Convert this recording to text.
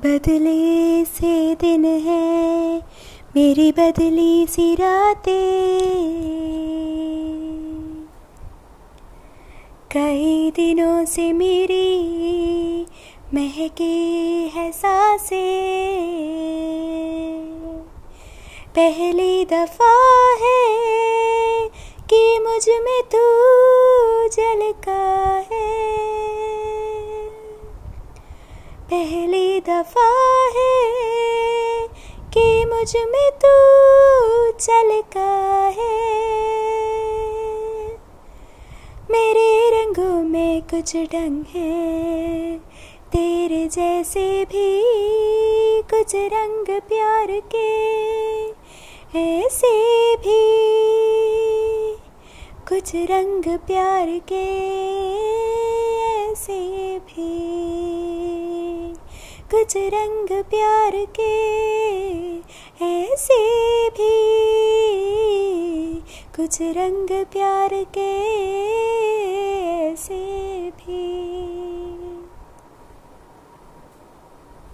बदले से दिन है मेरी बदली सी रातें, कई दिनों से मेरी महकी है सांसें। पहली दफा है कि मुझ में तू झलका है, पहली दफा है कि मुझ में तू झलका है। मेरे रंगों में कुछ ढंग है, तेरे जैसे भी कुछ रंग प्यार के, ऐसे भी कुछ रंग प्यार के, ऐसे भी कुछ रंग प्यार के, ऐसे भी कुछ रंग प्यार के, ऐसे।